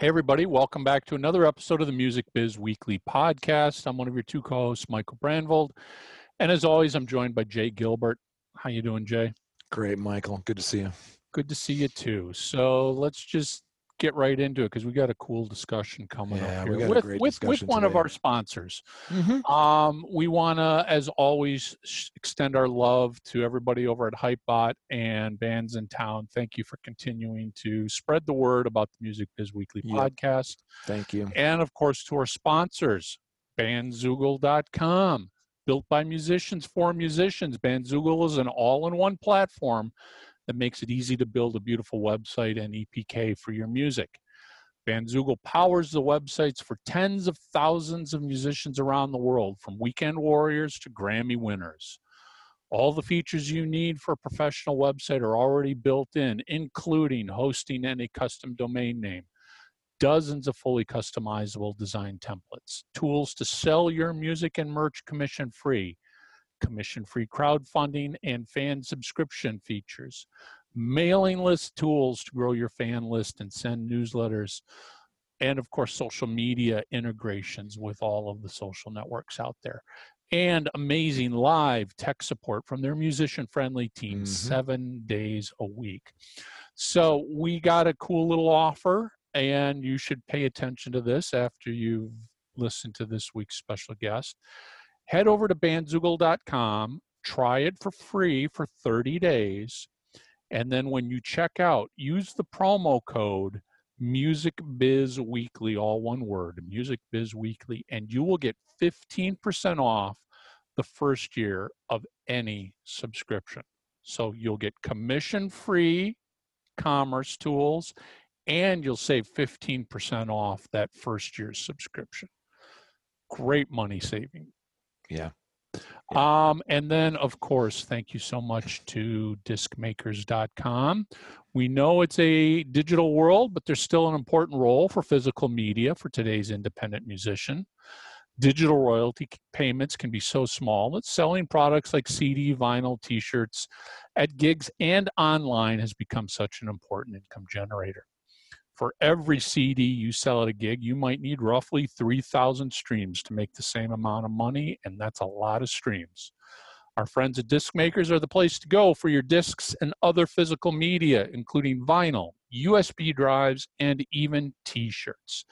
Hey, everybody. Welcome back to another episode of the Music Biz Weekly podcast. I'm one of your two co-hosts, Michael Brandvold. And as always, I'm joined by Jay Gilbert. How you doing, Jay? Great, Michael. Good to see you. Good to see you, too. So let's just get right into it because we got a cool discussion coming up here with one of our sponsors. Mm-hmm. We want to, as always, extend our love to everybody over at Hypebot and Bandsintown. Thank you for continuing to spread the word about the Music Biz Weekly podcast. Thank you. And, of course, to our sponsors, Bandzoogle.com. Built by musicians for musicians, Bandzoogle is an all-in-one platform that makes it easy to build a beautiful website and EPK for your music. Bandzoogle powers the websites for tens of thousands of musicians around the world, from weekend warriors to Grammy winners. All the features you need for a professional website are already built in, including hosting and a custom domain name, dozens of fully customizable design templates, tools to sell your music and merch commission-free, commission-free crowdfunding and fan subscription features, mailing list tools to grow your fan list and send newsletters, and of course social media integrations with all of the social networks out there, and amazing live tech support from their musician-friendly team 7 days a week. So we got a cool little offer, and you should pay attention to this after you've listened to this week's special guest. Head over to Bandzoogle.com, try it for free for 30 days, and then when you check out, use the promo code MUSICBIZWEEKLY, all one word, MUSICBIZWEEKLY, and you will get 15% off the first year of any subscription. So you'll get commission-free commerce tools, and you'll save 15% off that first year's subscription. Great money saving. Yeah. And then, of course, thank you so much to DiscMakers.com. We know it's a digital world, but there's still an important role for physical media for today's independent musician. Digital royalty payments can be so small that selling products like CD, vinyl, T-shirts at gigs and online has become such an important income generator. For every CD you sell at a gig, you might need roughly 3,000 streams to make the same amount of money, and that's a lot of streams. Our friends at DiscMakers are the place to go for your discs and other physical media, including vinyl, USB drives, and even T-shirts.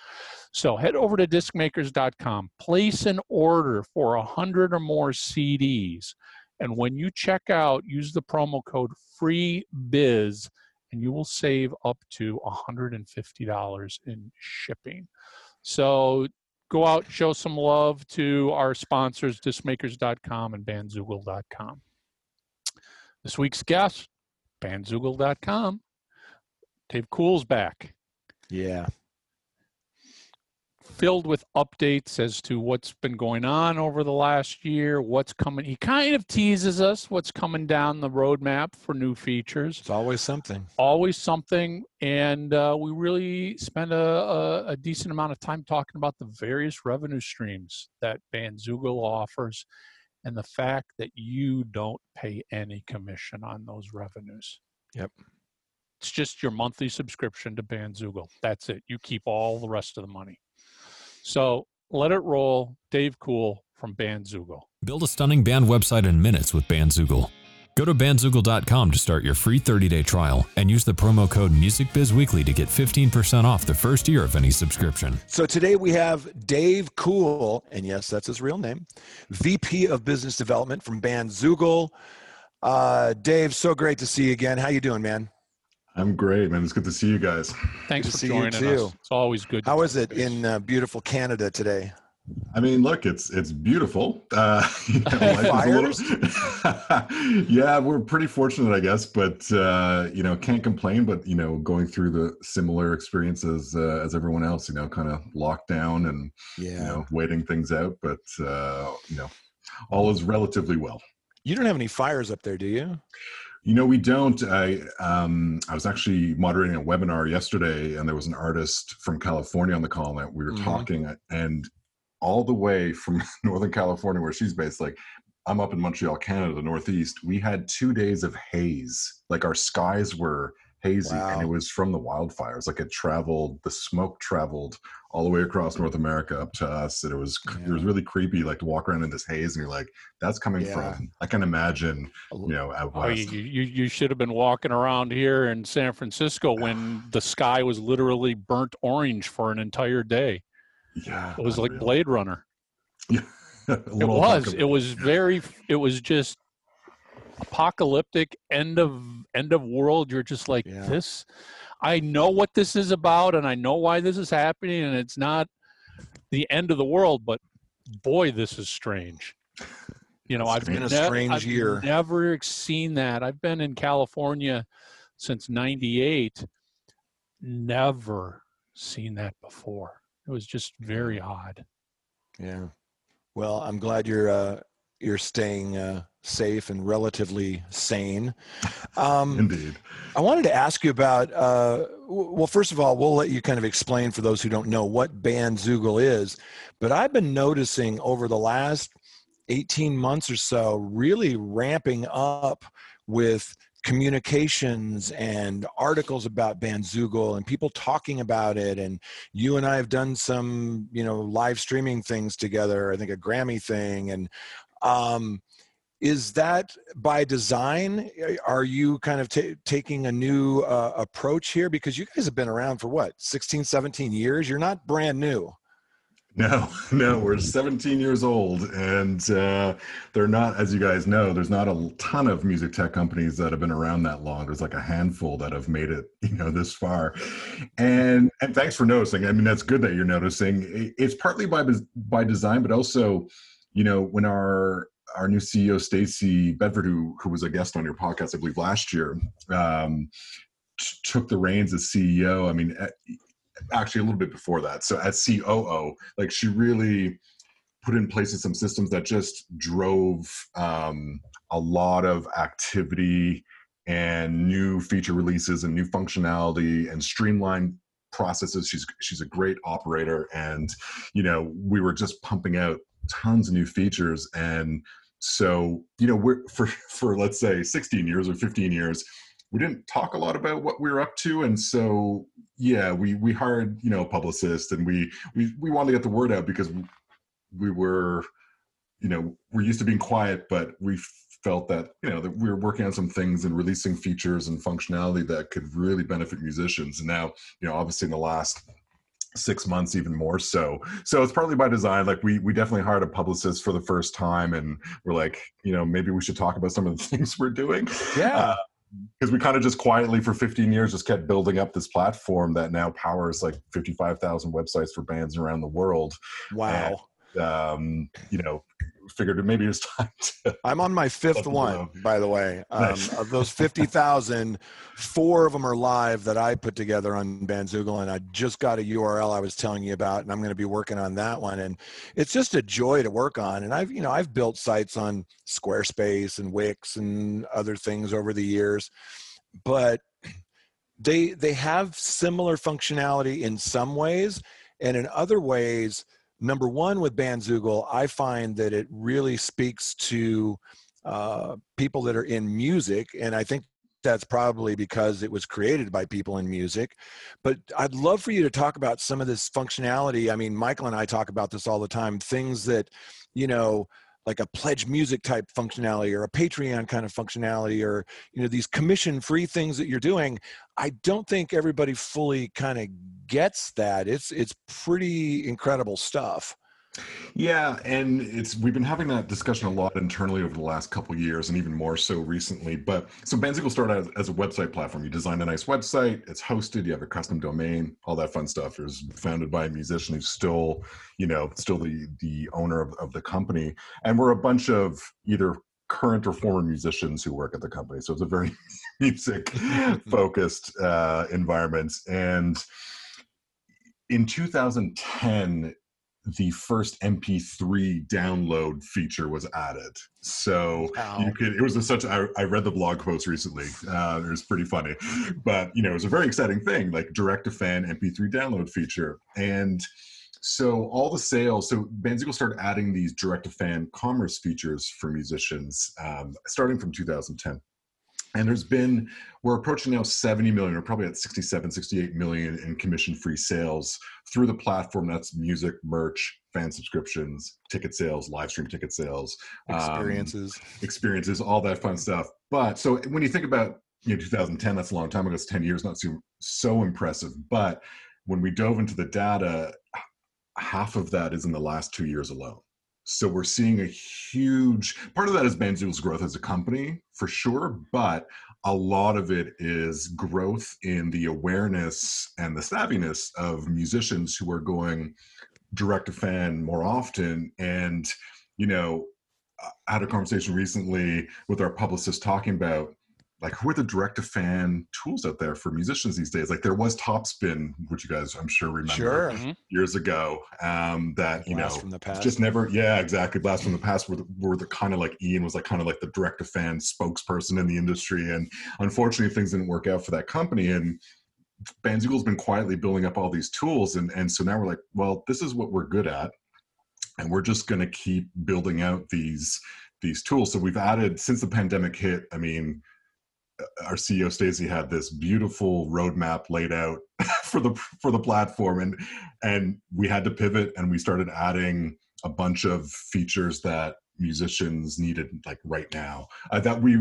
So head over to DiscMakers.com, place an order for 100 or more CDs, and when you check out, use the promo code FREEBIZ, and you will save up to $150 in shipping. So go out, show some love to our sponsors, DiscMakers.com and Bandzoogle.com. This week's guest, Bandzoogle.com. Dave Cool's back. Yeah. Filled with updates as to what's been going on over the last year, what's coming. He kind of teases us what's coming down the roadmap for new features. It's always something. Always something. And we really spend a decent amount of time talking about the various revenue streams that Bandzoogle offers and the fact that you don't pay any commission on those revenues. Yep. It's just your monthly subscription to Bandzoogle. That's it. You keep all the rest of the money. So let it roll. Dave Cool from Bandzoogle. Build a stunning band website in minutes with Bandzoogle. Go to Bandzoogle.com to start your free 30-day trial and use the promo code MUSICBIZWEEKLY to get 15% off the first year of any subscription. So today we have Dave Cool, and yes, that's his real name, VP of Business Development from Bandzoogle. Dave, so great to see you again. How you doing, man? I'm great, man. It's good to see you guys. Thanks for joining us. It's always good. How is it in beautiful Canada today? I mean, look, it's beautiful. You know, life is a little... Yeah, we're pretty fortunate, I guess, but, you know, can't complain, but, you know, going through the similar experiences as everyone else, you know, kind of locked down and, you know, waiting things out, but, you know, all is relatively well. You don't have any fires up there, do you? You know, we don't. I was actually moderating a webinar yesterday, and there was an artist from California on the call that we were talking, and all the way from Northern California, where she's based, like, I'm up in Montreal, Canada, the Northeast, we had 2 days of haze. Like, our skies were hazy. Wow. And it was from the wildfires. Like it traveled, the smoke traveled all the way across North America up to us. And it was really creepy, like to walk around in this haze and you're like, that's coming from, I can imagine, you know, out west. Oh, you should have been walking around here in San Francisco when the sky was literally burnt orange for an entire day. Yeah. It was like really. Blade Runner. Yeah. It was just apocalyptic, end of world. You're just like this. I know what this is about, and I know why this is happening, and it's not the end of the world, but boy, this is strange. You know, I've never seen that. I've been in California since '98. Never seen that before. It was just very odd. Yeah. Well, I'm glad you're staying safe and relatively sane. Indeed. I wanted to ask you about, well, first of all, we'll let you kind of explain for those who don't know what Bandzoogle is, but I've been noticing over the last 18 months or so, really ramping up with communications and articles about Bandzoogle and people talking about it. And you and I have done some, you know, live streaming things together, I think a Grammy thing. And is that by design? Are you kind of taking a new approach here? Because you guys have been around for what, 16, 17 years? You're not brand new. No, we're 17 years old, and they're not, as you guys know, there's not a ton of music tech companies that have been around that long. There's like a handful that have made it, you know, this far. And thanks for noticing. I mean, that's good that you're noticing. It's partly by design, but also, you know, when our new CEO, Stacey Bedford, who was a guest on your podcast, I believe, last year, took the reins as CEO, I mean, actually a little bit before that. So as COO, like she really put in place some systems that just drove a lot of activity and new feature releases and new functionality and streamlined processes. She's a great operator. And, you know, we were just pumping out tons of new features. And so, you know, we're for let's say 16 years or 15 years, we didn't talk a lot about what we were up to. And so, yeah, we hired, you know, a publicist, and we wanted to get the word out because we were, you know, we're used to being quiet, but we felt that, you know, that we were working on some things and releasing features and functionality that could really benefit musicians. And now, you know, obviously in the last 6 months, even more so. So it's partly by design. Like we definitely hired a publicist for the first time, and we're like, you know, maybe we should talk about some of the things we're doing. Yeah. Because we kind of just quietly for 15 years just kept building up this platform that now powers like 55,000 websites for bands around the world. Wow. And, you know, figured maybe it's time to... I'm on my fifth one, by the way. Nice. Of those 50,000, 4 of them are live that I put together on Bandzoogle, and I just got a URL I was telling you about, and I'm going to be working on that one. And it's just a joy to work on. And I've, you know, I've built sites on Squarespace and Wix and other things over the years, but they have similar functionality in some ways, and in other ways. Number one, with Bandzoogle, I find that it really speaks to people that are in music, and I think that's probably because it was created by people in music. But I'd love for you to talk about some of this functionality. I mean, Michael and I talk about this all the time, things that, you know, like a pledge music type functionality or a Patreon kind of functionality, or, you know, these commission free things that you're doing. I don't think everybody fully kind of gets that. It's pretty incredible stuff. Yeah. And we've been having that discussion a lot internally over the last couple of years, and even more so recently. But so Bandzoogle started out as a website platform. You design a nice website, it's hosted, you have a custom domain, all that fun stuff. It was founded by a musician who's still, you know, still the owner of the company. And we're a bunch of either current or former musicians who work at the company. So it's a very music focused environment. And in 2010, the first MP3 download feature was added. So you could, it was I read the blog post recently. It was pretty funny, but you know, it was a very exciting thing, like direct to fan MP3 download feature. And so all the sales, so Bandzoogle started adding these direct to fan commerce features for musicians, starting from 2010. And there's been, we're approaching now 70 million, we're probably at 67, 68 million in commission-free sales through the platform. That's music, merch, fan subscriptions, ticket sales, live stream ticket sales. Experiences, all that fun stuff. But so when you think about, you know, 2010, that's a long time ago, it's 10 years, not so impressive. But when we dove into the data, half of that is in the last 2 years alone. So we're seeing a huge, part of that is Bandzoogle's growth as a company, for sure, but a lot of it is growth in the awareness and the savviness of musicians who are going direct to fan more often. And, you know, I had a conversation recently with our publicist talking about, like, who are the direct-to-fan tools out there for musicians these days? Like, there was Topspin, which you guys, I'm sure, remember years ago. That, you know, from the past. Just never, yeah, exactly. Blast from the past, were the kind of like, Ian was like kind of like the direct-to-fan spokesperson in the industry. And unfortunately, things didn't work out for that company. And Bandzoogle's been quietly building up all these tools. And so now we're like, well, this is what we're good at. And we're just going to keep building out these tools. So we've added, since the pandemic hit, I mean, our CEO Stacey had this beautiful roadmap laid out for the platform, and we had to pivot, and we started adding a bunch of features that musicians needed, like right now, that we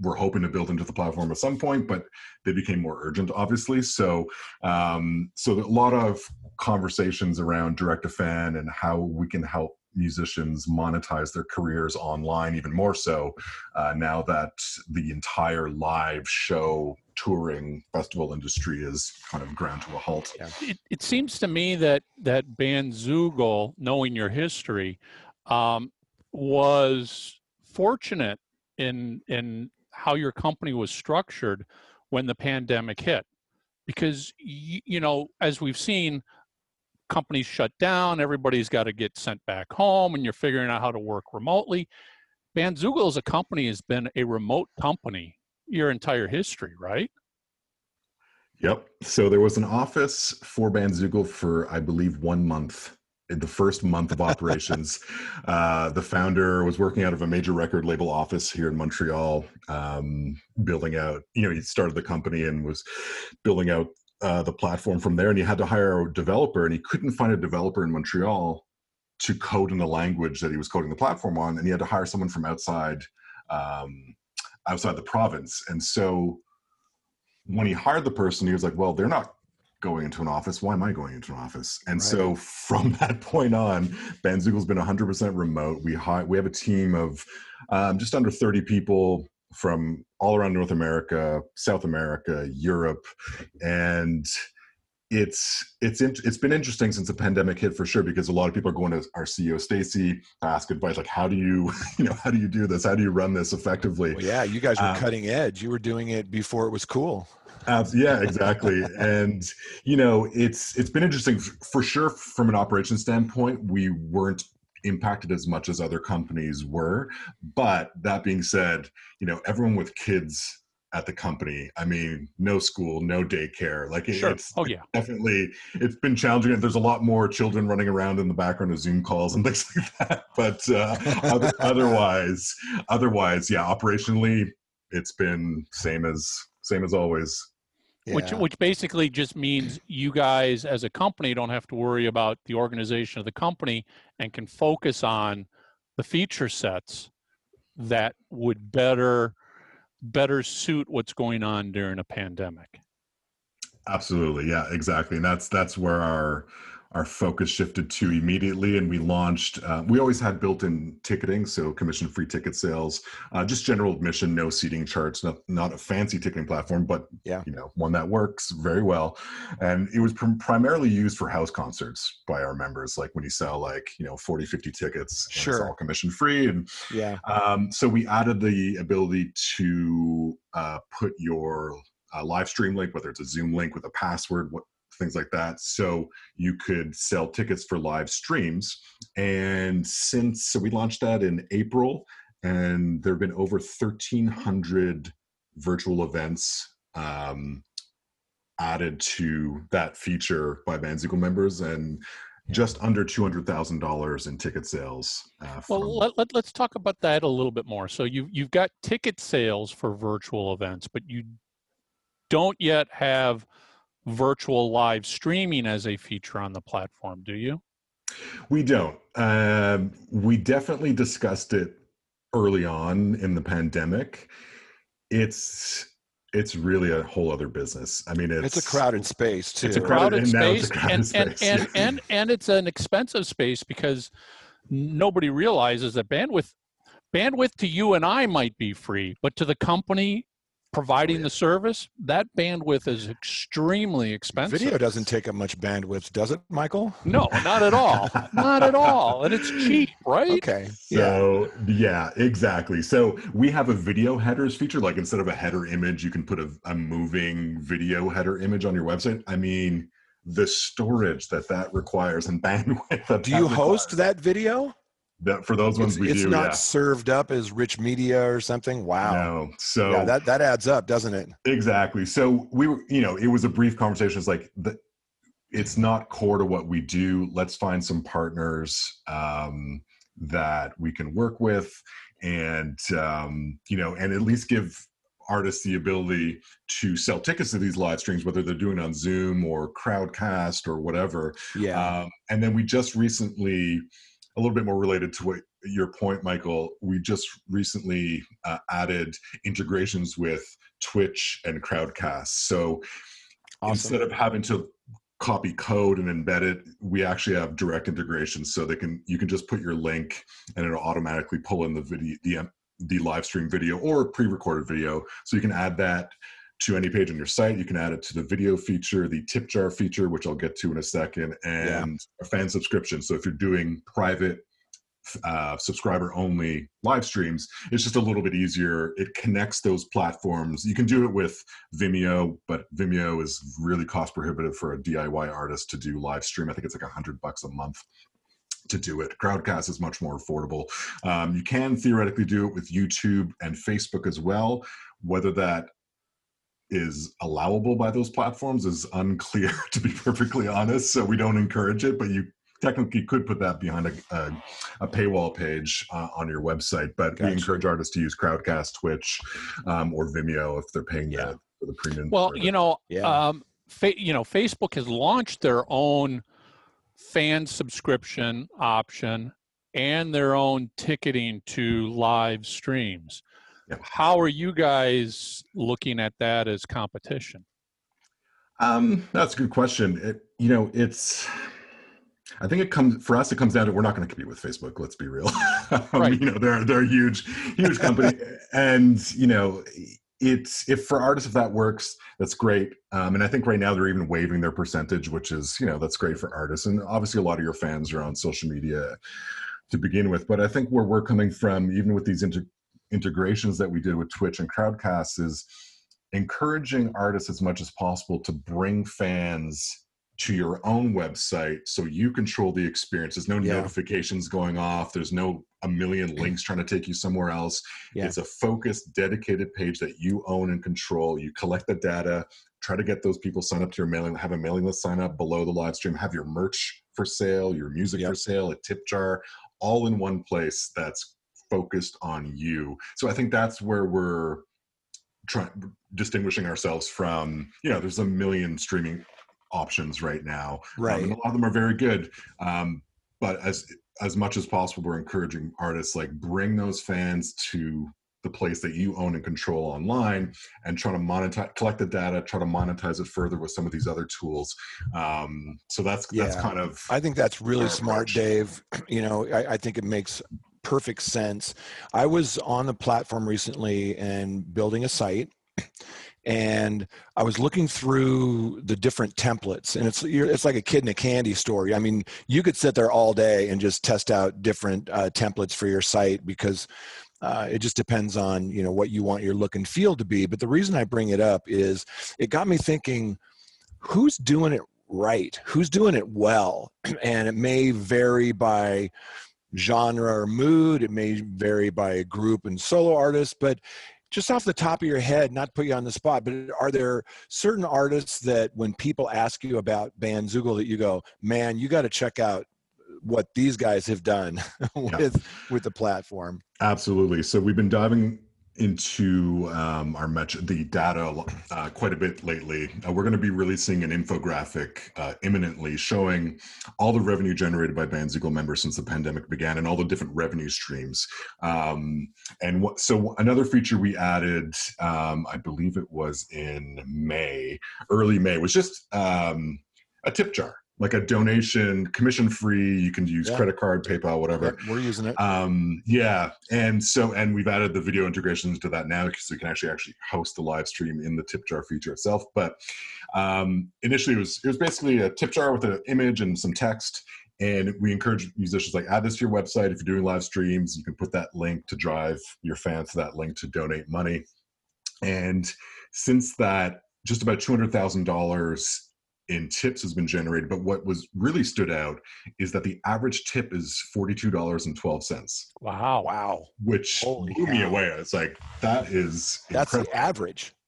were hoping to build into the platform at some point, but they became more urgent, obviously. So a lot of conversations around direct to fan and how we can help musicians monetize their careers online even more so now that the entire live show touring festival industry is kind of ground to a halt. Yeah. It seems to me that Bandzoogle, knowing your history, was fortunate in how your company was structured when the pandemic hit, because you know, as we've seen, companies shut down, everybody's got to get sent back home, and you're figuring out how to work remotely. Bandzoogle as a company has been a remote company your entire history, right? Yep. So there was an office for Bandzoogle for, I believe, 1 month. In the first month of operations, the founder was working out of a major record label office here in Montreal, building out, you know, he started the company and was building out the platform from there, and he had to hire a developer, and he couldn't find a developer in Montreal to code in the language that he was coding the platform on, and he had to hire someone from outside the province. And so when he hired the person, he was like, well, they're not going into an office, why am I going into an office? And right. So from that point on, Bandzoogle's been 100% remote. We have a team of just under 30 people from all around North America, South America, Europe, and it's been interesting since the pandemic hit, for sure, because a lot of people are going to our CEO Stacey to ask advice, like, how do you do this? How do you run this effectively? Well, yeah, you guys were cutting edge. You were doing it before it was cool. Yeah, exactly. And you know, it's been interesting for sure from an operations standpoint. We weren't impacted as much as other companies were, but that being said, you know, everyone with kids at the company, I mean, no school, no daycare, like sure. It's been challenging. There's a lot more children running around in the background of Zoom calls and things like that, but otherwise, yeah, operationally, it's been same as always. Yeah. Which basically just means you guys as a company don't have to worry about the organization of the company and can focus on the feature sets that would better suit what's going on during a pandemic. Absolutely. Yeah, exactly. And that's where our focus shifted to immediately, and we launched, we always had built-in ticketing, so commission-free ticket sales, just general admission, no seating charts, not a fancy ticketing platform, but yeah, you know, one that works very well. And it was primarily used for house concerts by our members, like when you sell, like, you know, 40, 50 tickets, sure, and it's all commission-free. And yeah, so we added the ability to put your live stream link, whether it's a Zoom link with a password, things like that, so you could sell tickets for live streams. And so we launched that in April, and there have been over 1,300 virtual events added to that feature by Bandzoogle members, and just under $200,000 in ticket sales. Well, let's talk about that a little bit more. So you've got ticket sales for virtual events, but you don't yet have virtual live streaming as a feature on the platform, do you? We don't. We definitely discussed it early on in the pandemic. It's really a whole other business. I mean, it's a crowded space too. It's a crowded space, and it's an expensive space because nobody realizes that bandwidth to you and I might be free, but to the company providing the service, that bandwidth is extremely expensive. Video doesn't take up much bandwidth, does it, Michael? No, not at all. Not at all. And it's cheap, right? Okay. So, yeah, exactly. So we have a video headers feature. Like, instead of a header image, you can put a moving video header image on your website. I mean, the storage that requires and bandwidth. Do you host that video? For those ones we do. It's not served up as rich media or something. Wow. No. So yeah, that adds up, doesn't it? Exactly. So we were, it was a brief conversation. It's like, it's not core to what we do. Let's find some partners that we can work with, and and at least give artists the ability to sell tickets to these live streams, whether they're doing it on Zoom or Crowdcast or whatever. Yeah. And then we just recently, a little bit more related to your point, Michael, we just recently added integrations with Twitch and Crowdcast. So instead of having to copy code and embed it, we actually have direct integrations. So you can just put your link and it'll automatically pull in the video, the live stream video or pre-recorded video. So you can add that to any page on your site. You can add it to the video feature, the tip jar feature, which I'll get to in a second, and a fan subscription. So if you're doing private subscriber only live streams, it's just a little bit easier. It connects those platforms. You can do it with Vimeo, but Vimeo is really cost prohibitive for a DIY artist to do live stream. I think it's like $100 a month to do it. Crowdcast is much more affordable. You can theoretically do it with YouTube and Facebook as well. Whether that is allowable by those platforms is unclear, to be perfectly honest, so we don't encourage it, but you technically could put that behind a paywall page on your website. But we encourage artists to use Crowdcast, Twitch, or Vimeo if they're paying for the premium. Well, Facebook has launched their own fan subscription option and their own ticketing to live streams. How are you guys looking at that as competition? That's a good question. I think it comes down to, we're not going to compete with Facebook. Let's be real. Right. They're a huge company. And, if for artists, if that works, that's great. And I think right now they're even waiving their percentage, which is, that's great for artists. And obviously a lot of your fans are on social media to begin with, but I think where we're coming from, even with these integrations that we did with Twitch and Crowdcast, is encouraging artists as much as possible to bring fans to your own website so you control the experience. There's no notifications going off. There's no a million links trying to take you somewhere else. Yeah. It's a focused, dedicated page that you own and control. You collect the data, try to get those people signed up to your mailing, have a mailing list sign up below the live stream, have your merch for sale, your music for sale, a tip jar, all in one place that's focused on you. So I think that's where we're distinguishing ourselves from, there's a million streaming options right now. Right. And a lot of them are very good. But as much as possible, we're encouraging artists, bring those fans to the place that you own and control online, and try to monetize, collect the data, try to monetize it further with some of these other tools. So that's kind of, I think that's really smart, Dave. I think it makes perfect sense. I was on the platform recently and building a site, and I was looking through the different templates, and it's like a kid in a candy store. I mean, you could sit there all day and just test out different templates for your site, because it just depends on, what you want your look and feel to be. But the reason I bring it up is it got me thinking, who's doing it right? Who's doing it well? And it may vary by genre or mood, it may vary by group and solo artists, but just off the top of your head, not to put you on the spot, but are there certain artists that when people ask you about Bandzoogle that you go, man, you got to check out what these guys have done with the platform? Absolutely. So we've been diving into the data quite a bit lately. We're going to be releasing an infographic imminently showing all the revenue generated by Bandzoogle members since the pandemic began and all the different revenue streams. So another feature we added, I believe it was in May, early May, was just a tip jar, like a donation, commission-free. You can use credit card, PayPal, whatever. We're using it. And we've added the video integrations to that now, so you can actually host the live stream in the tip jar feature itself. But initially, it was basically a tip jar with an image and some text. And we encourage musicians, like, add this to your website. If you're doing live streams, you can put that link to drive your fans to that link to donate money. And since that, just about $200,000 in tips has been generated. But what was really stood out is that the average tip is $42.12. Wow. Which blew me away. It's like, that's incredible.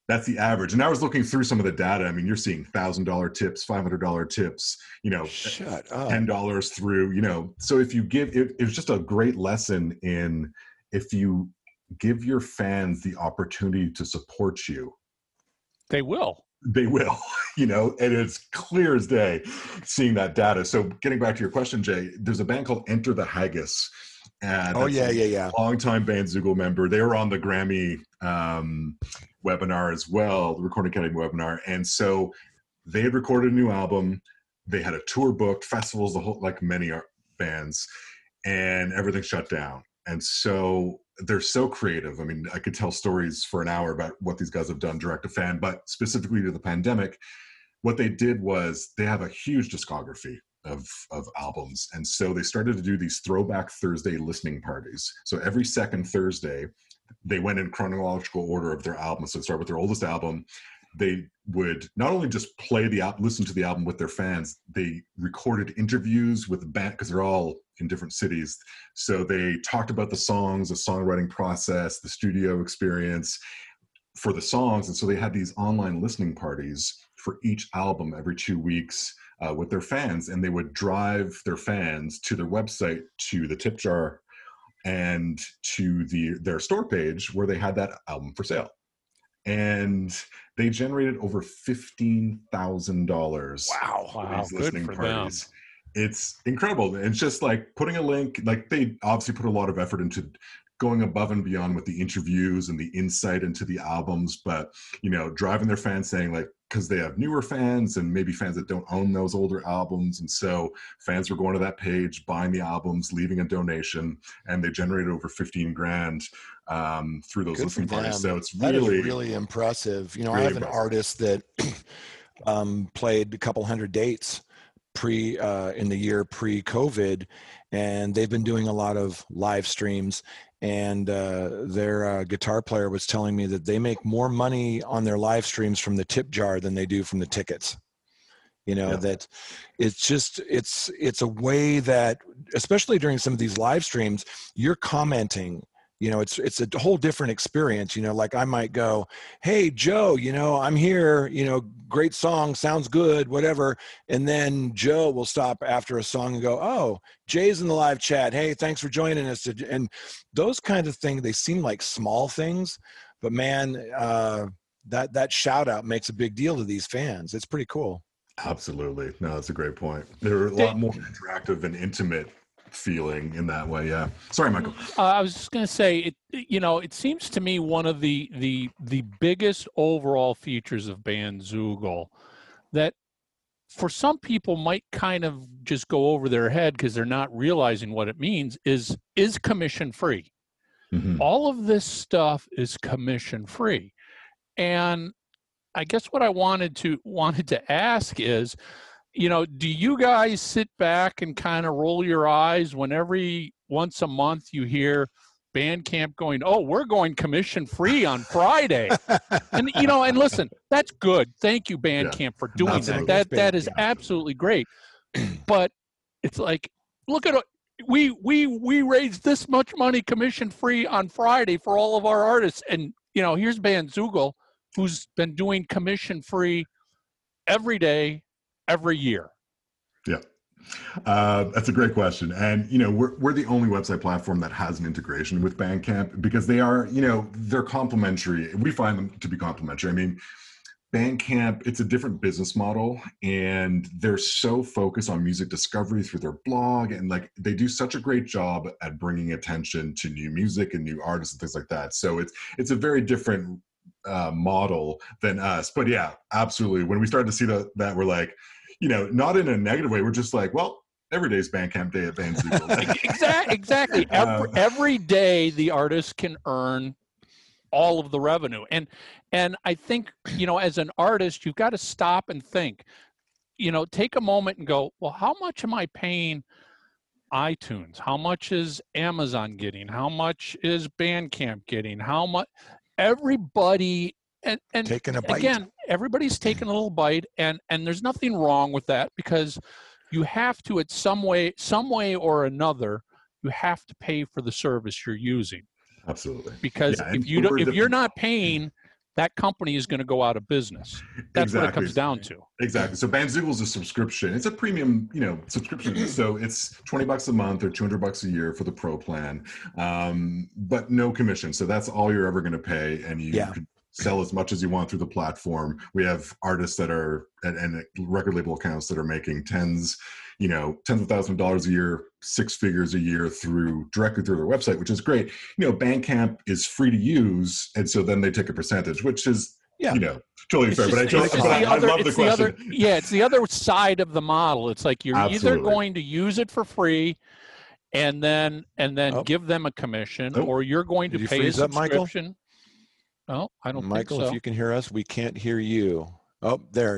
That's the average. And I was looking through some of the data. I mean, you're seeing $1,000 tips, $500 tips, $10 through, so if you give, it was just a great lesson in, if you give your fans the opportunity to support you, they will, and it's clear as day seeing that data. So getting back to your question, Jay, there's a band called Enter the Haggis. Longtime Bandzoogle member. They were on the Grammy webinar as well, the Recording Academy webinar. And so they had recorded a new album. They had a tour booked, festivals, the whole, like many bands, and everything shut down. And so they're so creative. I mean, I could tell stories for an hour about what these guys have done direct to fan, but specifically to the pandemic, what they did was they have a huge discography of albums. And so they started to do these Throwback Thursday listening parties. So every second Thursday, they went in chronological order of their albums. So start with their oldest album. They would not only just play the album, listen to the album with their fans, they recorded interviews with the band, because they're all in different cities. So they talked about the songs, the songwriting process, the studio experience for the songs. And so they had these online listening parties for each album every 2 weeks with their fans. And they would drive their fans to their website, to the tip jar, and to their store page where they had that album for sale. And they generated over $15,000. Wow. These listening parties. Them. It's incredible. It's just like putting a link, like they obviously put a lot of effort into going above and beyond with the interviews and the insight into the albums, but, driving their fans, saying like, because they have newer fans and maybe fans that don't own those older albums. And so fans were going to that page, buying the albums, leaving a donation, and they generated over $15,000 through those listening parties. So it's really impressive. I have an artist that played a couple hundred dates pre-COVID, and they've been doing a lot of live streams, and their guitar player was telling me that they make more money on their live streams from the tip jar than they do from the tickets. That it's just, it's a way that, especially during some of these live streams, you're commenting. It's a whole different experience, like I might go, hey, Joe, I'm here, great song, sounds good, whatever. And then Joe will stop after a song and go, oh, Jay's in the live chat. Hey, thanks for joining us. And those kinds of things, they seem like small things, but man, that shout out makes a big deal to these fans. It's pretty cool. Absolutely. No, that's a great point. They're a lot more interactive and intimate feeling in that way. Yeah. Sorry, Michael. I was just going to say, it seems to me one of the biggest overall features of Bandzoogle that for some people might kind of just go over their head because they're not realizing what it means is commission free. Mm-hmm. All of this stuff is commission free. And I guess what I wanted to ask is, do you guys sit back and kind of roll your eyes when once a month you hear Bandcamp going, oh, we're going commission free on Friday? And, and listen, that's good. Thank you, Bandcamp, for doing that. That is absolutely great. But it's like, look at, we raised this much money commission free on Friday for all of our artists, and you know, here's Bandzoogle, who's been doing commission-free every day, every year. Yeah. That's a great question. And, you know, we're the only website platform that has an integration with Bandcamp because they are, you know, they're complementary. We find them to be complementary. I mean, Bandcamp, it's a different business model, and they're so focused on music discovery through their blog, and like they do such a great job at bringing attention to new music and new artists and things like that. So it's a very different model than us. But yeah, absolutely. When we started to see that, we're like, you know, not in a negative way. We're just like, well, every day's Bandcamp Day at Bandzoogle. Like, exactly. Every day the artist can earn all of the revenue. And I think, you know, as an artist, you've got to stop and think, you know, take a moment and go, well, how much am I paying iTunes? How much is Amazon getting? How much is Bandcamp getting? How much? Everybody and taking a bite. Again, everybody's taking a little bite, and there's nothing wrong with that, because you have to, at some way or another, you have to pay for the service you're using. Absolutely. Because yeah, if you're not paying, that company is going to go out of business. That's exactly what it comes down to. Exactly. So Bandzoogle is a subscription. It's a premium, you know, subscription. So it's $20 a month or $200 a year for the pro plan, but no commission. So that's all you're ever going to pay, and you can sell as much as you want through the platform. We have artists that are and record label accounts that are making tens of thousands of dollars a year, six figures a year directly through their website, which is great. You know, Bandcamp is free to use, and so then they take a percentage, which is you know, totally fair. But I love the question. It's the other side of the model. It's like you're either going to use it for free and then give them a commission, or you're going to pay a subscription. Oh, I don't think so. If you can hear us, we can't hear you. Oh, there.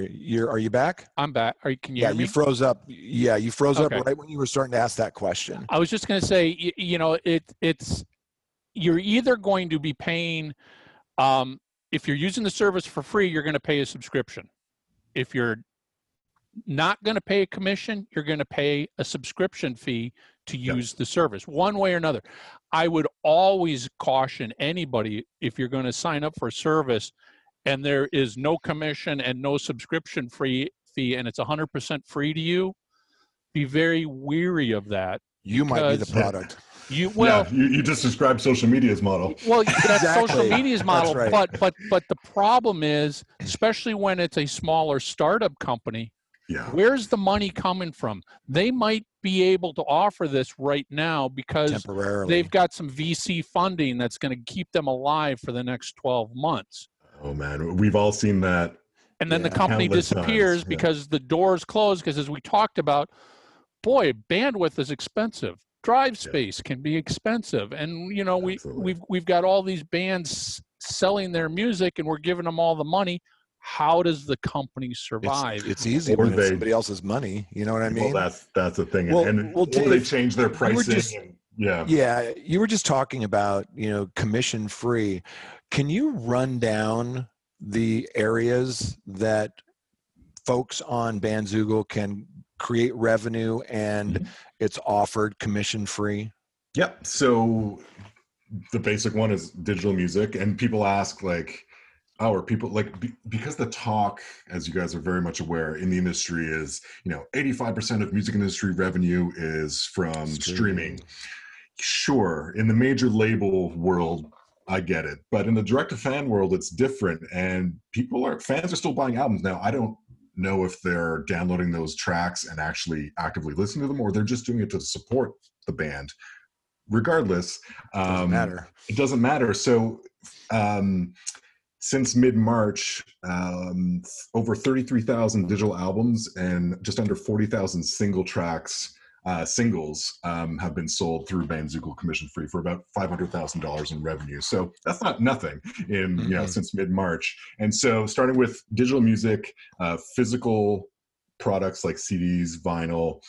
Are you back? I'm back. Can you hear me? Yeah, you froze up. Yeah, you froze up right when you were starting to ask that question. I was just going to say, you know, it's you're either going to be paying, if you're using the service for free, you're going to pay a subscription. If you're not going to pay a commission, you're going to pay a subscription fee to use the service, one way or another. I would always caution anybody, if you're going to sign up for a service and there is no commission and no subscription fee, and it's 100% free to you, be very weary of that. You might be the product. You just described social media's model. Well, that's social media's model, right. But the problem is, especially when it's a smaller startup company, where's the money coming from? They might be able to offer this right now because they've got some VC funding that's going to keep them alive for the next 12 months. Oh man, we've all seen that. And then the company disappears because the doors close, because as we talked about, boy, bandwidth is expensive. Drive space can be expensive. And you know, we've got all these bands selling their music and we're giving them all the money. How does the company survive? It's easy when it's somebody else's money. You know what I mean? Well, that's the thing. Dave, they change their pricing. You were just talking about, you know, commission free. Can you run down the areas that folks on Bandzoogle can create revenue and it's offered commission free? Yep. So the basic one is digital music, and people ask like, because the talk, as you guys are very much aware, in the industry is, you know, 85% of music industry revenue is from streaming. Sure, in the major label world, I get it. But in the direct-to-fan world, it's different. And fans are still buying albums. Now, I don't know if they're downloading those tracks and actually actively listening to them, or they're just doing it to support the band. Regardless, it doesn't matter. So since mid-March, over 33,000 digital albums and just under 40,000 singles have been sold through Bandzoogle commission free for about $500,000 in revenue. So that's not nothing in, you know, since mid-March. And so starting with digital music, physical products like CDs, vinyl,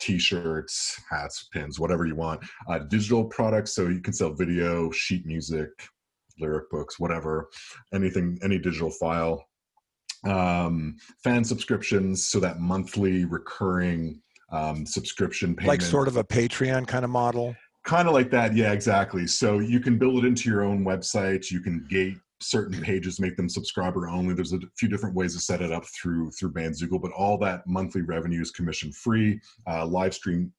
t-shirts, hats, pins, whatever you want, digital products. So you can sell video, sheet music, lyric books, whatever, anything, any digital file, fan subscriptions. So that monthly recurring subscription payment. Like sort of a Patreon kind of model? Kind of like that, yeah, exactly. So you can build it into your own website. You can gate certain pages, make them subscriber only. There's a few different ways to set it up through Bandzoogle, but all that monthly revenue is commission free. Live stream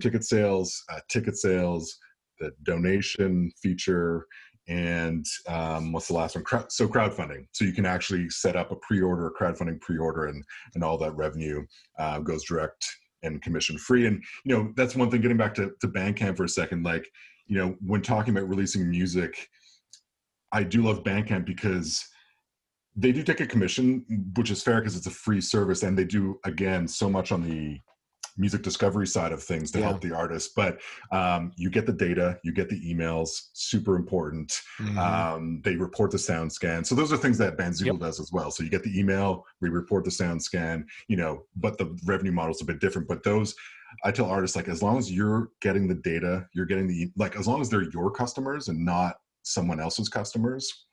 ticket sales, the donation feature, and what's the last one? Crowdfunding. So you can actually set up a pre-order, a crowdfunding pre-order, and all that revenue goes direct and commission free. And you know, that's one thing. Getting back to Bandcamp for a second, like, you know, when talking about releasing music, I do love Bandcamp because they do take a commission, which is fair because it's a free service, and they do, again, so much on the music discovery side of things to help the artist. But you get the data, you get the emails, super important. They report the sound scan. So those are things that Bandzoogle does as well. So you get the email, we report the sound scan, you know, but the revenue model is a bit different. But those, I tell artists, like, as long as you're getting the data, you're getting the, like, as long as they're your customers and not someone else's customers,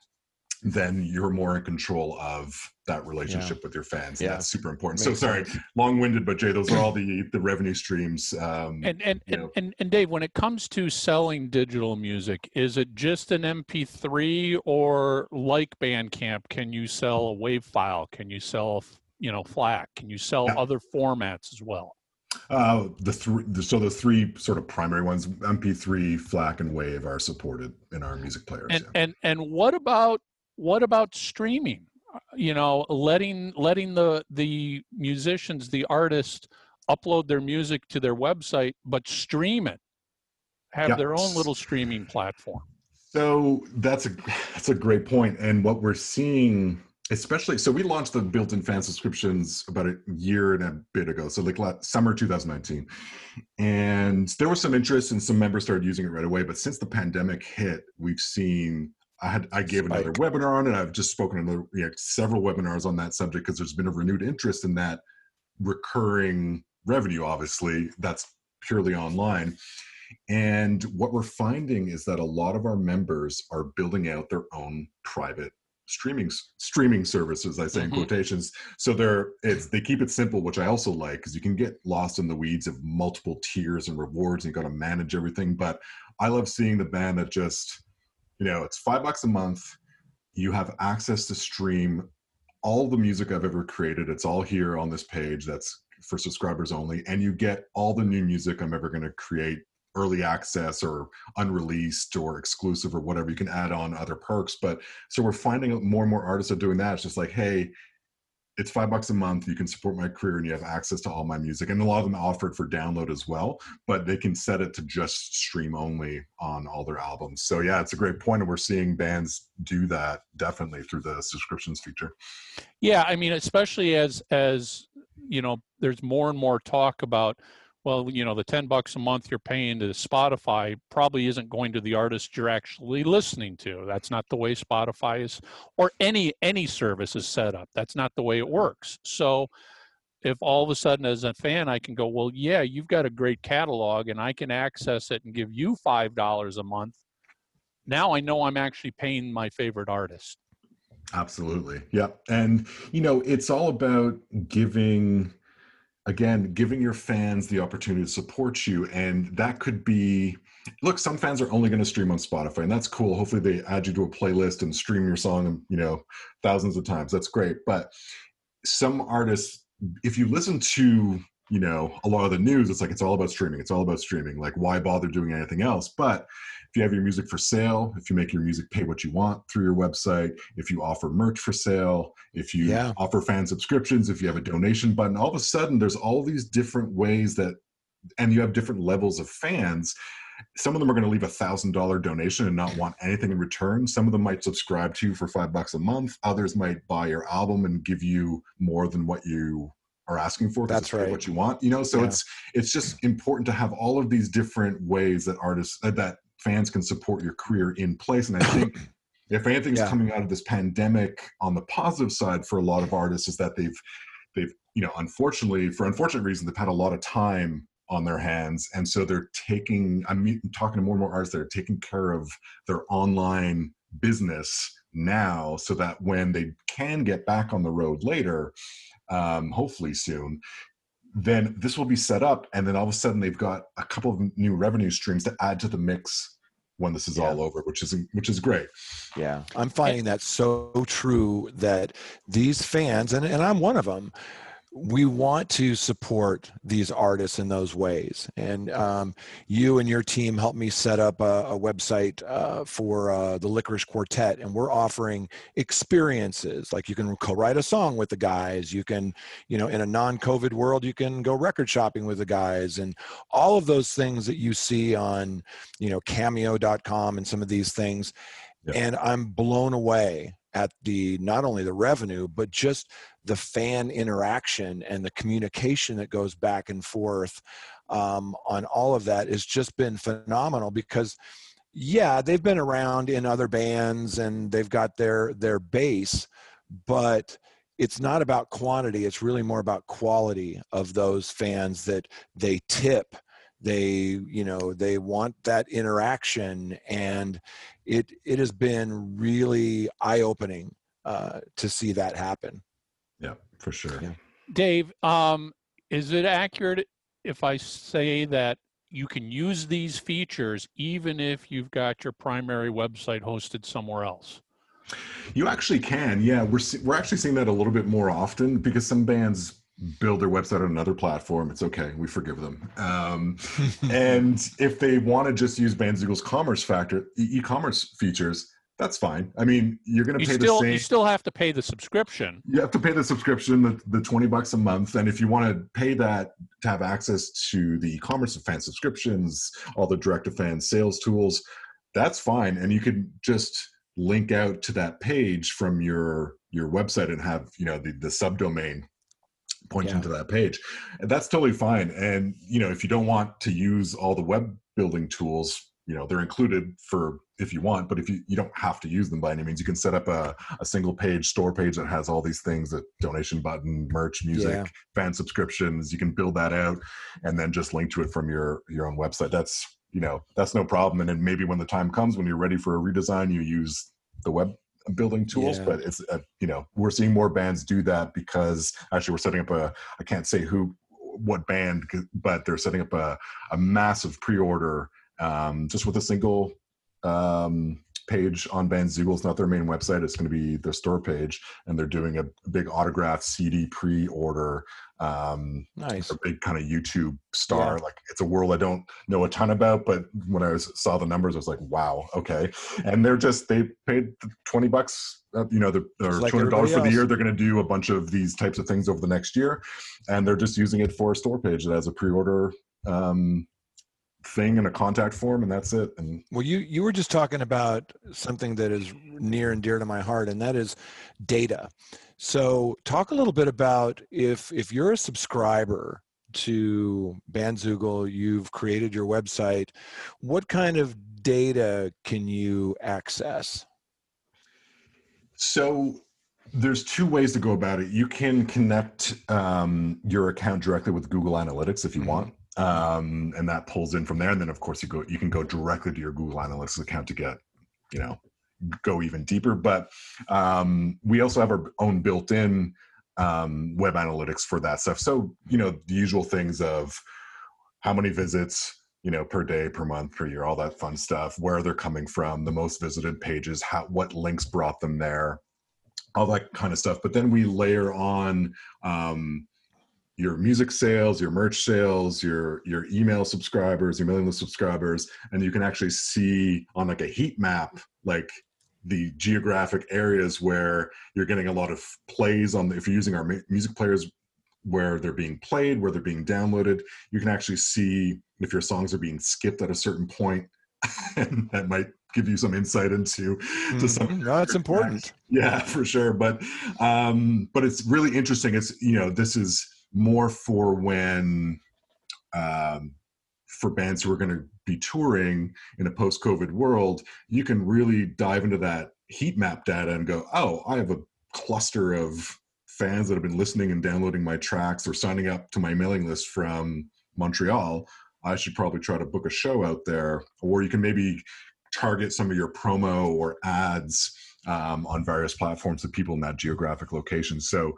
then you're more in control of that relationship with your fans. And that's super important. Makes so sense. Sorry, long-winded, but Jay, those are all the revenue streams. And Dave, when it comes to selling digital music, is it just an MP3, or like Bandcamp, can you sell a WAV file? Can you sell, you know, FLAC? Can you sell other formats as well? The three sort of primary ones, MP3, FLAC, and WAV, are supported in our music players. And what about streaming? You know, letting the musicians, the artists, upload their music to their website, but stream it, have their own little streaming platform. So that's a great point. And what we're seeing, especially, so we launched the built-in fan subscriptions about a year and a bit ago, so like summer 2019, and there was some interest and some members started using it right away. But since the pandemic hit, we've seen, I gave Spike. Another webinar on it. I've just spoken several webinars on that subject, because there's been a renewed interest in that recurring revenue, obviously, that's purely online. And what we're finding is that a lot of our members are building out their own private streaming services, I say in quotations. So they keep it simple, which I also like, because you can get lost in the weeds of multiple tiers and rewards, and you got to manage everything. But I love seeing the band that just, you know, it's $5 a month. You have access to stream all the music I've ever created. It's all here on this page that's for subscribers only, and you get all the new music I'm ever going to create, early access or unreleased or exclusive or whatever. You can add on other perks. But so we're finding more and more artists are doing that. It's just like, hey, it's $5 a month. You can support my career and you have access to all my music. And a lot of them offer it for download as well, but they can set it to just stream only on all their albums. So yeah, it's a great point. And we're seeing bands do that definitely through the subscriptions feature. Yeah. I mean, especially as you know, there's more and more talk about, well, you know, the $10 a month you're paying to Spotify probably isn't going to the artist you're actually listening to. That's not the way Spotify is, or any service is set up. That's not the way it works. So if all of a sudden as a fan I can go, well, yeah, you've got a great catalog and I can access it and give you $5 a month, now I know I'm actually paying my favorite artist. Absolutely. Yeah. And, you know, it's all about giving your fans the opportunity to support you. And that could be, look, some fans are only going to stream on Spotify, and that's cool. Hopefully they add you to a playlist and stream your song, you know, thousands of times. That's great. But some artists, if you listen to, you know, a lot of the news, it's like, it's all about streaming. It's all about streaming. Like, why bother doing anything else? But if you have your music for sale, if you make your music pay what you want through your website, if you offer merch for sale, if you offer fan subscriptions, if you have a donation button, all of a sudden there's all these different ways that, and you have different levels of fans. Some of them are going to leave $1,000 donation and not want anything in return. Some of them might subscribe to you for $5 a month. Others might buy your album and give you more than what you are asking for. That's right. What you want, you know? So it's just important to have all of these different ways that artists, that fans can support your career in place. And I think if anything's coming out of this pandemic on the positive side for a lot of artists, is that they've, you know, unfortunately, for unfortunate reasons, they've had a lot of time on their hands. And so I'm talking to more and more artists that are taking care of their online business now, so that when they can get back on the road later, hopefully soon, then this will be set up. And then all of a sudden they've got a couple of new revenue streams to add to the mix when this is all over, which is great. Yeah, I'm finding that so true, that these fans, and I'm one of them, we want to support these artists in those ways. And you and your team helped me set up a website for the Licorice Quartet, and we're offering experiences. Like, you can co-write a song with the guys. You can, you know, in a non-COVID world, you can go record shopping with the guys, and all of those things that you see on, you know, Cameo.com and some of these things. Yeah. And I'm blown away at the, not only the revenue, but just the fan interaction and the communication that goes back and forth on all of that has just been phenomenal. Because yeah, they've been around in other bands and they've got their base, but it's not about quantity. It's really more about quality of those fans that they tip. They, you know, they want that interaction, and it has been really eye-opening to see that happen. Yeah, for sure. Yeah. Dave, is it accurate if I say that you can use these features even if you've got your primary website hosted somewhere else? You actually can. Yeah, we're actually seeing that a little bit more often, because some bands build their website on another platform. It's okay, we forgive them. And if they want to just use Bandzoogle's commerce factor, e-commerce features, that's fine. I mean, you're going to pay the same. You still have to pay the subscription. You have to pay the subscription, the $20 a month. And if you want to pay that to have access to the e-commerce and fan subscriptions, all the direct-to-fan sales tools, that's fine. And you can just link out to that page from your website and have, you know, the subdomain pointing to that page. And that's totally fine. And, you know, if you don't want to use all the web building tools, you know, they're included for if you want, but if you don't have to use them by any means. You can set up a single page store page that has all these things: that donation button, merch, music, fan subscriptions. You can build that out and then just link to it from your own website. That's, you know, that's no problem. And then maybe when the time comes, when you're ready for a redesign, you use the web building tools. But it's you know, we're seeing more bands do that, because actually we're setting up a, I can't say what band, but they're setting up a massive pre-order just with a single page on Bandzoogle. It's not their main website, it's going to be their store page, and they're doing a big autographed CD pre-order. Nice. A big kind of YouTube star. Like, it's a world I don't know a ton about, but when I saw the numbers, I was like, wow, okay. And they're just, they paid $20, you know, or like $200 for the year. They're going to do a bunch of these types of things over the next year, and they're just using it for a store page that has a pre-order thing and a contact form, and that's it. And well, you were just talking about something that is near and dear to my heart, and that is data. So talk a little bit about, if you're a subscriber to Bandzoogle, you've created your website, what kind of data can you access? So there's two ways to go about it. You can connect your account directly with Google Analytics if you want. And that pulls in from there. And then of course you can go directly to your Google Analytics account to get, you know, go even deeper. But we also have our own built-in web analytics for that stuff. So, you know, the usual things of how many visits, you know, per day, per month, per year, all that fun stuff, where they're coming from, the most visited pages, what links brought them there, all that kind of stuff. But then we layer on, your music sales, your merch sales, your email subscribers, your mailing list subscribers, and you can actually see on like a heat map, like the geographic areas where you're getting a lot of plays on, if you're using our music players, where they're being played, where they're being downloaded. You can actually see if your songs are being skipped at a certain point, and that might give you some insight into something. No, that's important. Yeah, for sure. But it's really interesting. It's, you know, this is more for when for bands who are going to be touring in a post-COVID world. You can really dive into that heat map data and go, oh, I have a cluster of fans that have been listening and downloading my tracks or signing up to my mailing list from Montreal. I should probably try to book a show out there. Or you can maybe target some of your promo or ads on various platforms to people in that geographic location. So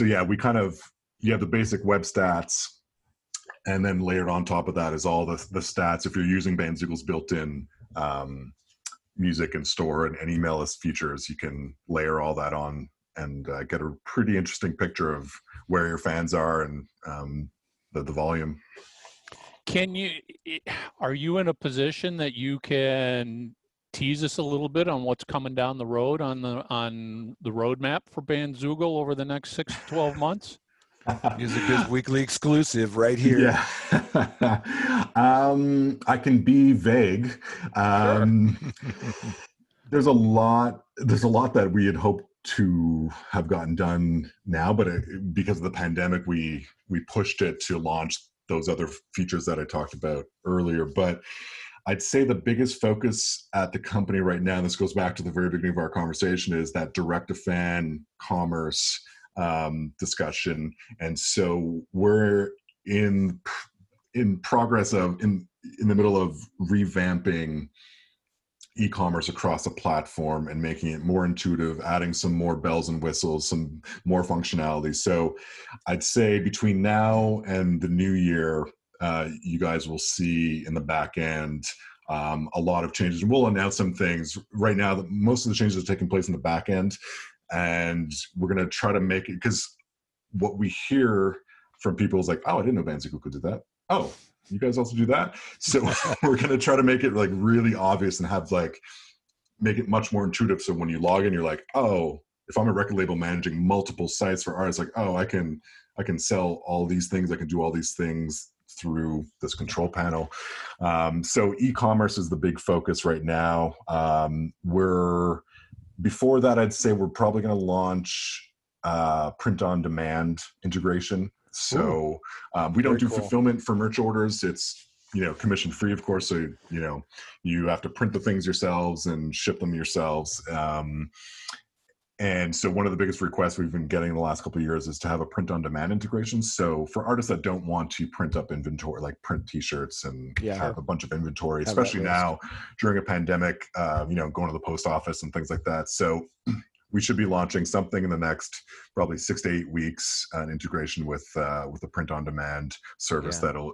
yeah, we kind of, you have the basic web stats, and then layered on top of that is all the stats if you're using Bandzoogle's built-in music in store and email list features, you can layer all that on and get a pretty interesting picture of where your fans are and the volume. Are you in a position that you can tease us a little bit on what's coming down the road on the roadmap for Bandzoogle over the next 6 to 12 months? Music Biz Weekly exclusive right here. Yeah. I can be vague. Sure. There's a lot that we had hoped to have gotten done now, but because of the pandemic, we pushed it to launch those other features that I talked about earlier. But I'd say the biggest focus at the company right now, and this goes back to the very beginning of our conversation, is that direct-to-fan commerce discussion. And so we're in the middle of revamping e-commerce across a platform and making it more intuitive, adding some more bells and whistles, some more functionality. So I'd say between now and the new year, you guys will see in the back end a lot of changes. We'll announce some things. Right now, most of the changes are taking place in the back end, and we're going to try to make it, because what we hear from people is like, oh, I didn't know Bandzoogle could do that. Oh, you guys also do that? So we're going to try to make it like really obvious and have like, make it much more intuitive. So when you log in, you're like, oh, if I'm a record label managing multiple sites for artists, like, oh, I can sell all these things. I can do all these things through this control panel. So e-commerce is the big focus right now. Before that, I'd say we're probably going to launch print-on-demand integration. So we don't do fulfillment for merch orders. It's, commission free, of course. So, you have to print the things yourselves and ship them yourselves. And so one of the biggest requests we've been getting in the last couple of years is to have a print-on-demand integration. So for artists that don't want to print up inventory, like print T-shirts and have a bunch of inventory, especially now during a pandemic, going to the post office and things like that. So we should be launching something in the next probably 6 to 8 weeks, an integration with the print-on-demand service that'll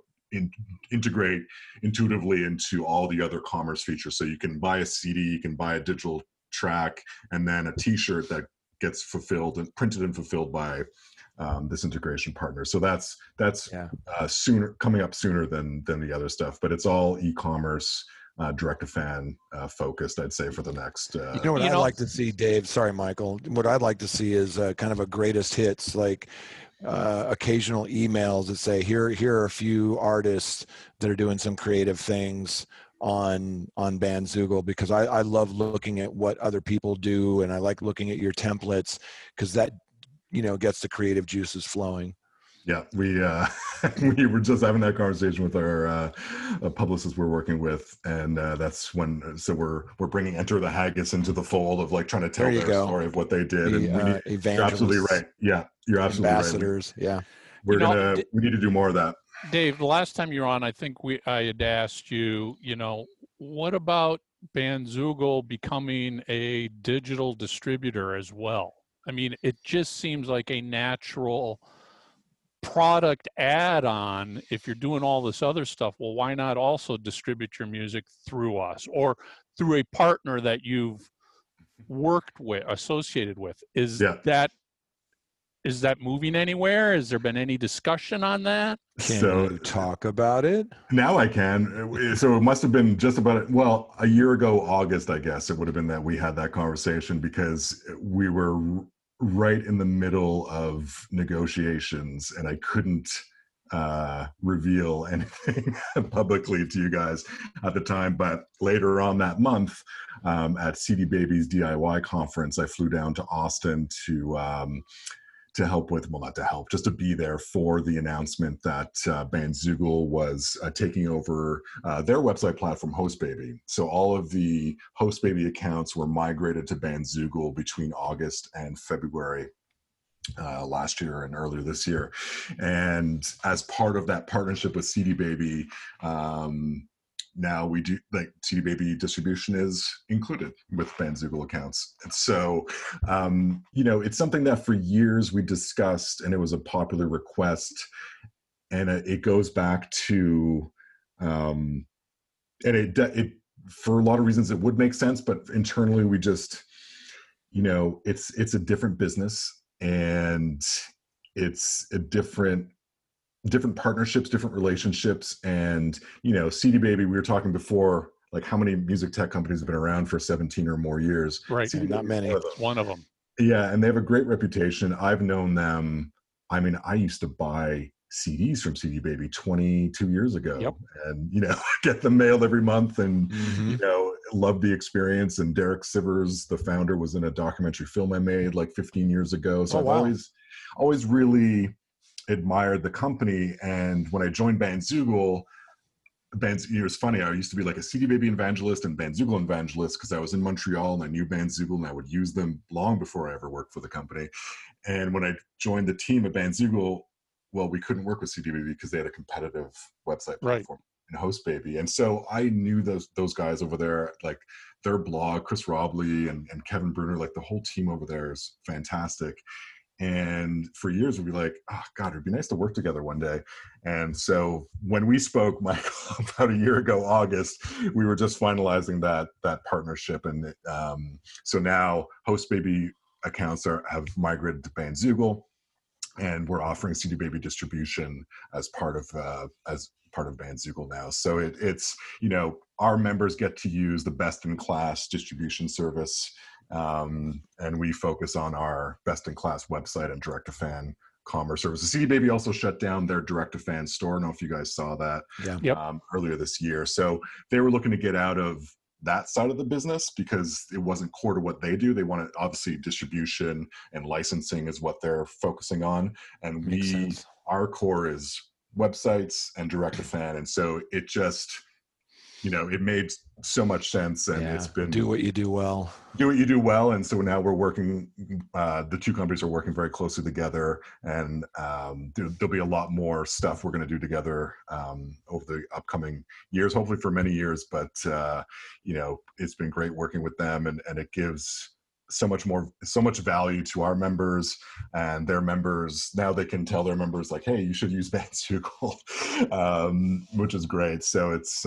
integrate intuitively into all the other commerce features. So you can buy a CD, you can buy a digital track, and then a T-shirt that gets fulfilled and printed and fulfilled by this integration partner. So that's coming up sooner than the other stuff. But it's all e-commerce, direct-to-fan focused, I'd say, for the next. I'd like to see, Dave. Sorry, Michael. What I'd like to see is kind of a greatest hits, like occasional emails that say, here are a few artists that are doing some creative things on Bandzoogle, because I love looking at what other people do, and I like looking at your templates, because that gets the creative juices flowing. Yeah, we were just having that conversation with our publicists we're working with, and that's when. So we're bringing Enter the Haggis into the fold of like trying to tell their story of what they did. And we need, you're absolutely right. Yeah, you're absolutely ambassadors, right. Ambassadors. Yeah, we need to do more of that. Dave, the last time you were on, I think I had asked you, what about Bandzoogle becoming a digital distributor as well? I mean, it just seems like a natural product add-on. If you're doing all this other stuff, well, why not also distribute your music through us or through a partner that you've worked with, associated with? Is that moving anywhere? Has there been any discussion on that? Can you talk about it? Now I can. So it must have been just about, well, a year ago, August, I guess, it would have been that we had that conversation, because we were right in the middle of negotiations and I couldn't reveal anything publicly to you guys at the time. But later on that month, at CD Baby's DIY conference, I flew down to Austin to help with, well, not to help, just to be there for the announcement that Bandzoogle was taking over their website platform, Host Baby. So all of the Host Baby accounts were migrated to Bandzoogle between August and February last year and earlier this year. And as part of that partnership with CD Baby, now we do, like, CD Baby distribution is included with Bandzoogle accounts. And so, it's something that for years we discussed, and it was a popular request. And it goes back to, and it for a lot of reasons it would make sense, but internally we just, you know, it's a different business, and it's a different partnerships, different relationships. And, you know, CD Baby, we were talking before, like how many music tech companies have been around for 17 or more years? Right. CD Baby's not many. One of them. Yeah. And they have a great reputation. I've known them. I mean, I used to buy CDs from CD Baby 22 years ago. Yep. And, you know, get them mailed every month, and, you know, loved the experience. And Derek Sivers, the founder, was in a documentary film I made like 15 years ago. So I've always really admired the company. And when I joined Bandzoogle, it was funny, I used to be like a CD Baby evangelist and Bandzoogle evangelist, because I was in Montreal and I knew Bandzoogle and I would use them long before I ever worked for the company. And when I joined the team at Bandzoogle, well, we couldn't work with CD Baby because they had a competitive website platform in Host Baby. And so I knew those guys over there, like their blog, Chris Robley and Kevin Bruner, like the whole team over there is fantastic. And for years, we'd be like, oh, God, it'd be nice to work together one day. And so when we spoke, Michael, about a year ago, August, we were just finalizing that partnership. And so now Host Baby accounts have migrated to Bandzoogle, and we're offering CD Baby distribution as part of Bandzoogle now. So it's, you know, our members get to use the best-in-class distribution service, and we focus on our best-in-class website and direct-to-fan commerce services. CD Baby also shut down their direct-to-fan store. I don't know if you guys saw that earlier this year. So they were looking to get out of that side of the business because it wasn't core to what they do. They wanted, obviously, distribution and licensing is what they're focusing on. And our core is websites and direct-to-fan. And so it just, you know, it made so much sense, and it's been do what you do well. And so now we're working, the two companies are working very closely together, and there'll be a lot more stuff we're going to do together over the upcoming years, hopefully for many years. But you know, it's been great working with them, and it gives so much value to our members and their members. Now they can tell their members, like, hey, you should use Bandzoogle, which is great. So it's,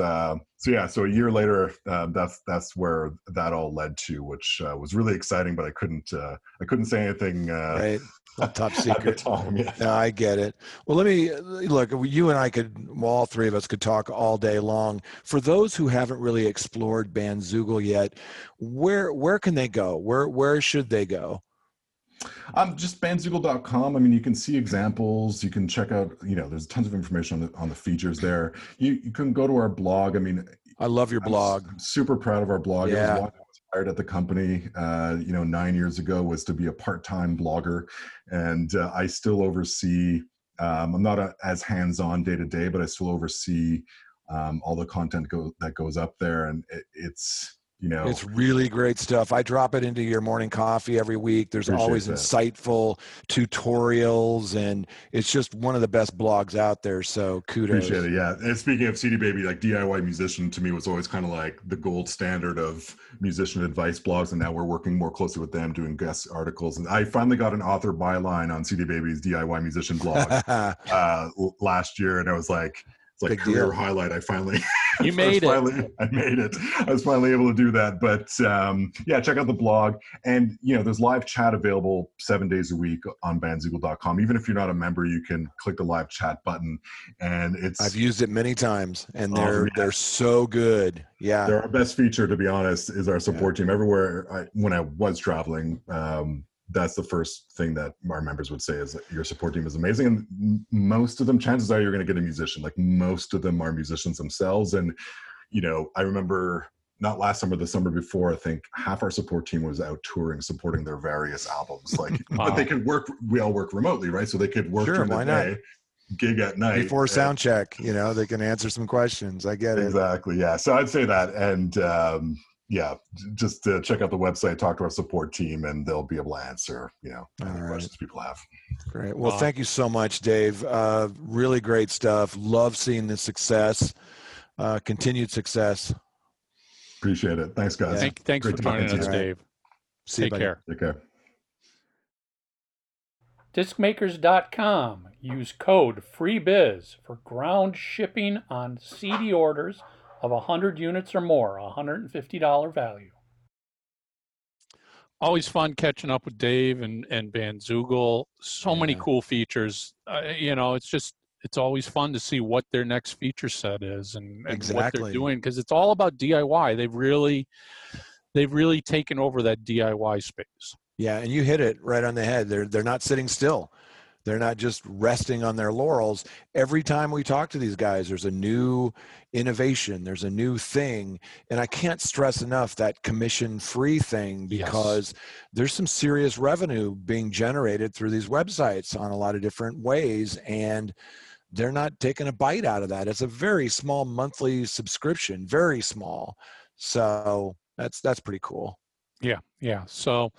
so a year later, that's where that all led to, which was really exciting, but I couldn't say anything. Right. Top secret. Time, yeah. No, I get it. Well, you and I all three of us could talk all day long. For those who haven't really explored Bandzoogle yet, where can they go? Where should they go? Just bandzoogle.com. I mean, you can see examples. You can check out, you know, there's tons of information on the features there. You can go to our blog. I mean, I love your blog. I'm super proud of our blog. Yeah. At the company, 9 years ago, was to be a part-time blogger, and I still oversee, I'm not as hands-on day-to-day, but I still oversee all the content that goes up there, and it's, you know, it's really great stuff. I drop it into your morning coffee every week. There's always insightful tutorials, and it's just one of the best blogs out there. So kudos. Appreciate it. Yeah. And speaking of CD Baby, like DIY Musician to me was always kind of like the gold standard of musician advice blogs. And now we're working more closely with them, doing guest articles. And I finally got an author byline on CD Baby's DIY Musician blog last year. And I was like, it's like career highlight. I finally I was finally able to do that. But check out the blog, and you know, there's live chat available 7 days a week on bandzoogle.com. Even if you're not a member, you can click the live chat button, and it's, I've used it many times, and they're so good. Yeah, they're our best feature, to be honest, is our support team. Everywhere when I was traveling, that's the first thing that our members would say is that your support team is amazing. And most of them, chances are you're going to get a musician. Like most of them are musicians themselves. And, you know, I remember not last summer, the summer before, I think half our support team was out touring, supporting their various albums. Like, but they could work, we all work remotely, right? So they could work during the day. Not? Gig at night before sound check, you know, they can answer some questions. I get it. Exactly. Yeah. So I'd say that. And, just check out the website, talk to our support team, and they'll be able to answer, you know, any questions people have. Great. Well, thank you so much, Dave. Really great stuff. Love seeing the success, continued success. Appreciate it. Thanks, guys. Thanks for joining us, Dave. Take care. DiscMakers.com. Use code FREEBIZ for ground shipping on CD orders of 100 units or more, $150 value. Always fun catching up with Dave and Bandzoogle. So many cool features. It's always fun to see what their next feature set is and what they're doing, because it's all about DIY. They've really taken over that DIY space. Yeah, and you hit it right on the head. They're not sitting still. They're not just resting on their laurels. Every time we talk to these guys, there's a new innovation, there's a new thing. And I can't stress enough that commission-free thing, because there's some serious revenue being generated through these websites on a lot of different ways. And they're not taking a bite out of that. It's a very small monthly subscription, very small. So that's pretty cool. Yeah. So,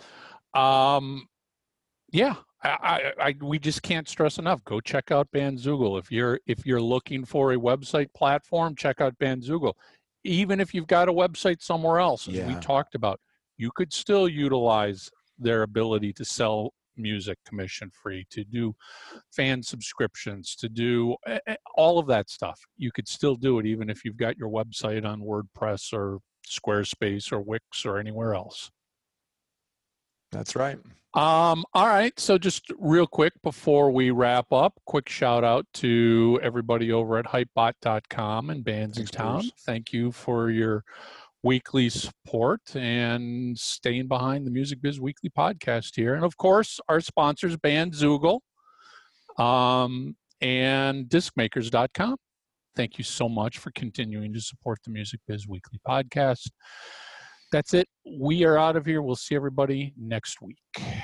we just can't stress enough. Go check out Bandzoogle. If you're looking for a website platform, check out Bandzoogle. Even if you've got a website somewhere else, as we talked about, you could still utilize their ability to sell music commission free, to do fan subscriptions, to do all of that stuff. You could still do it even if you've got your website on WordPress or Squarespace or Wix or anywhere else. That's right. All right. So just real quick before we wrap up, quick shout out to everybody over at Hypebot.com and Bandsintown. Thank you for your weekly support and staying behind the Music Biz Weekly podcast here. And of course, our sponsors, Bandzoogle and DiscMakers.com. Thank you so much for continuing to support the Music Biz Weekly podcast. That's it. We are out of here. We'll see everybody next week.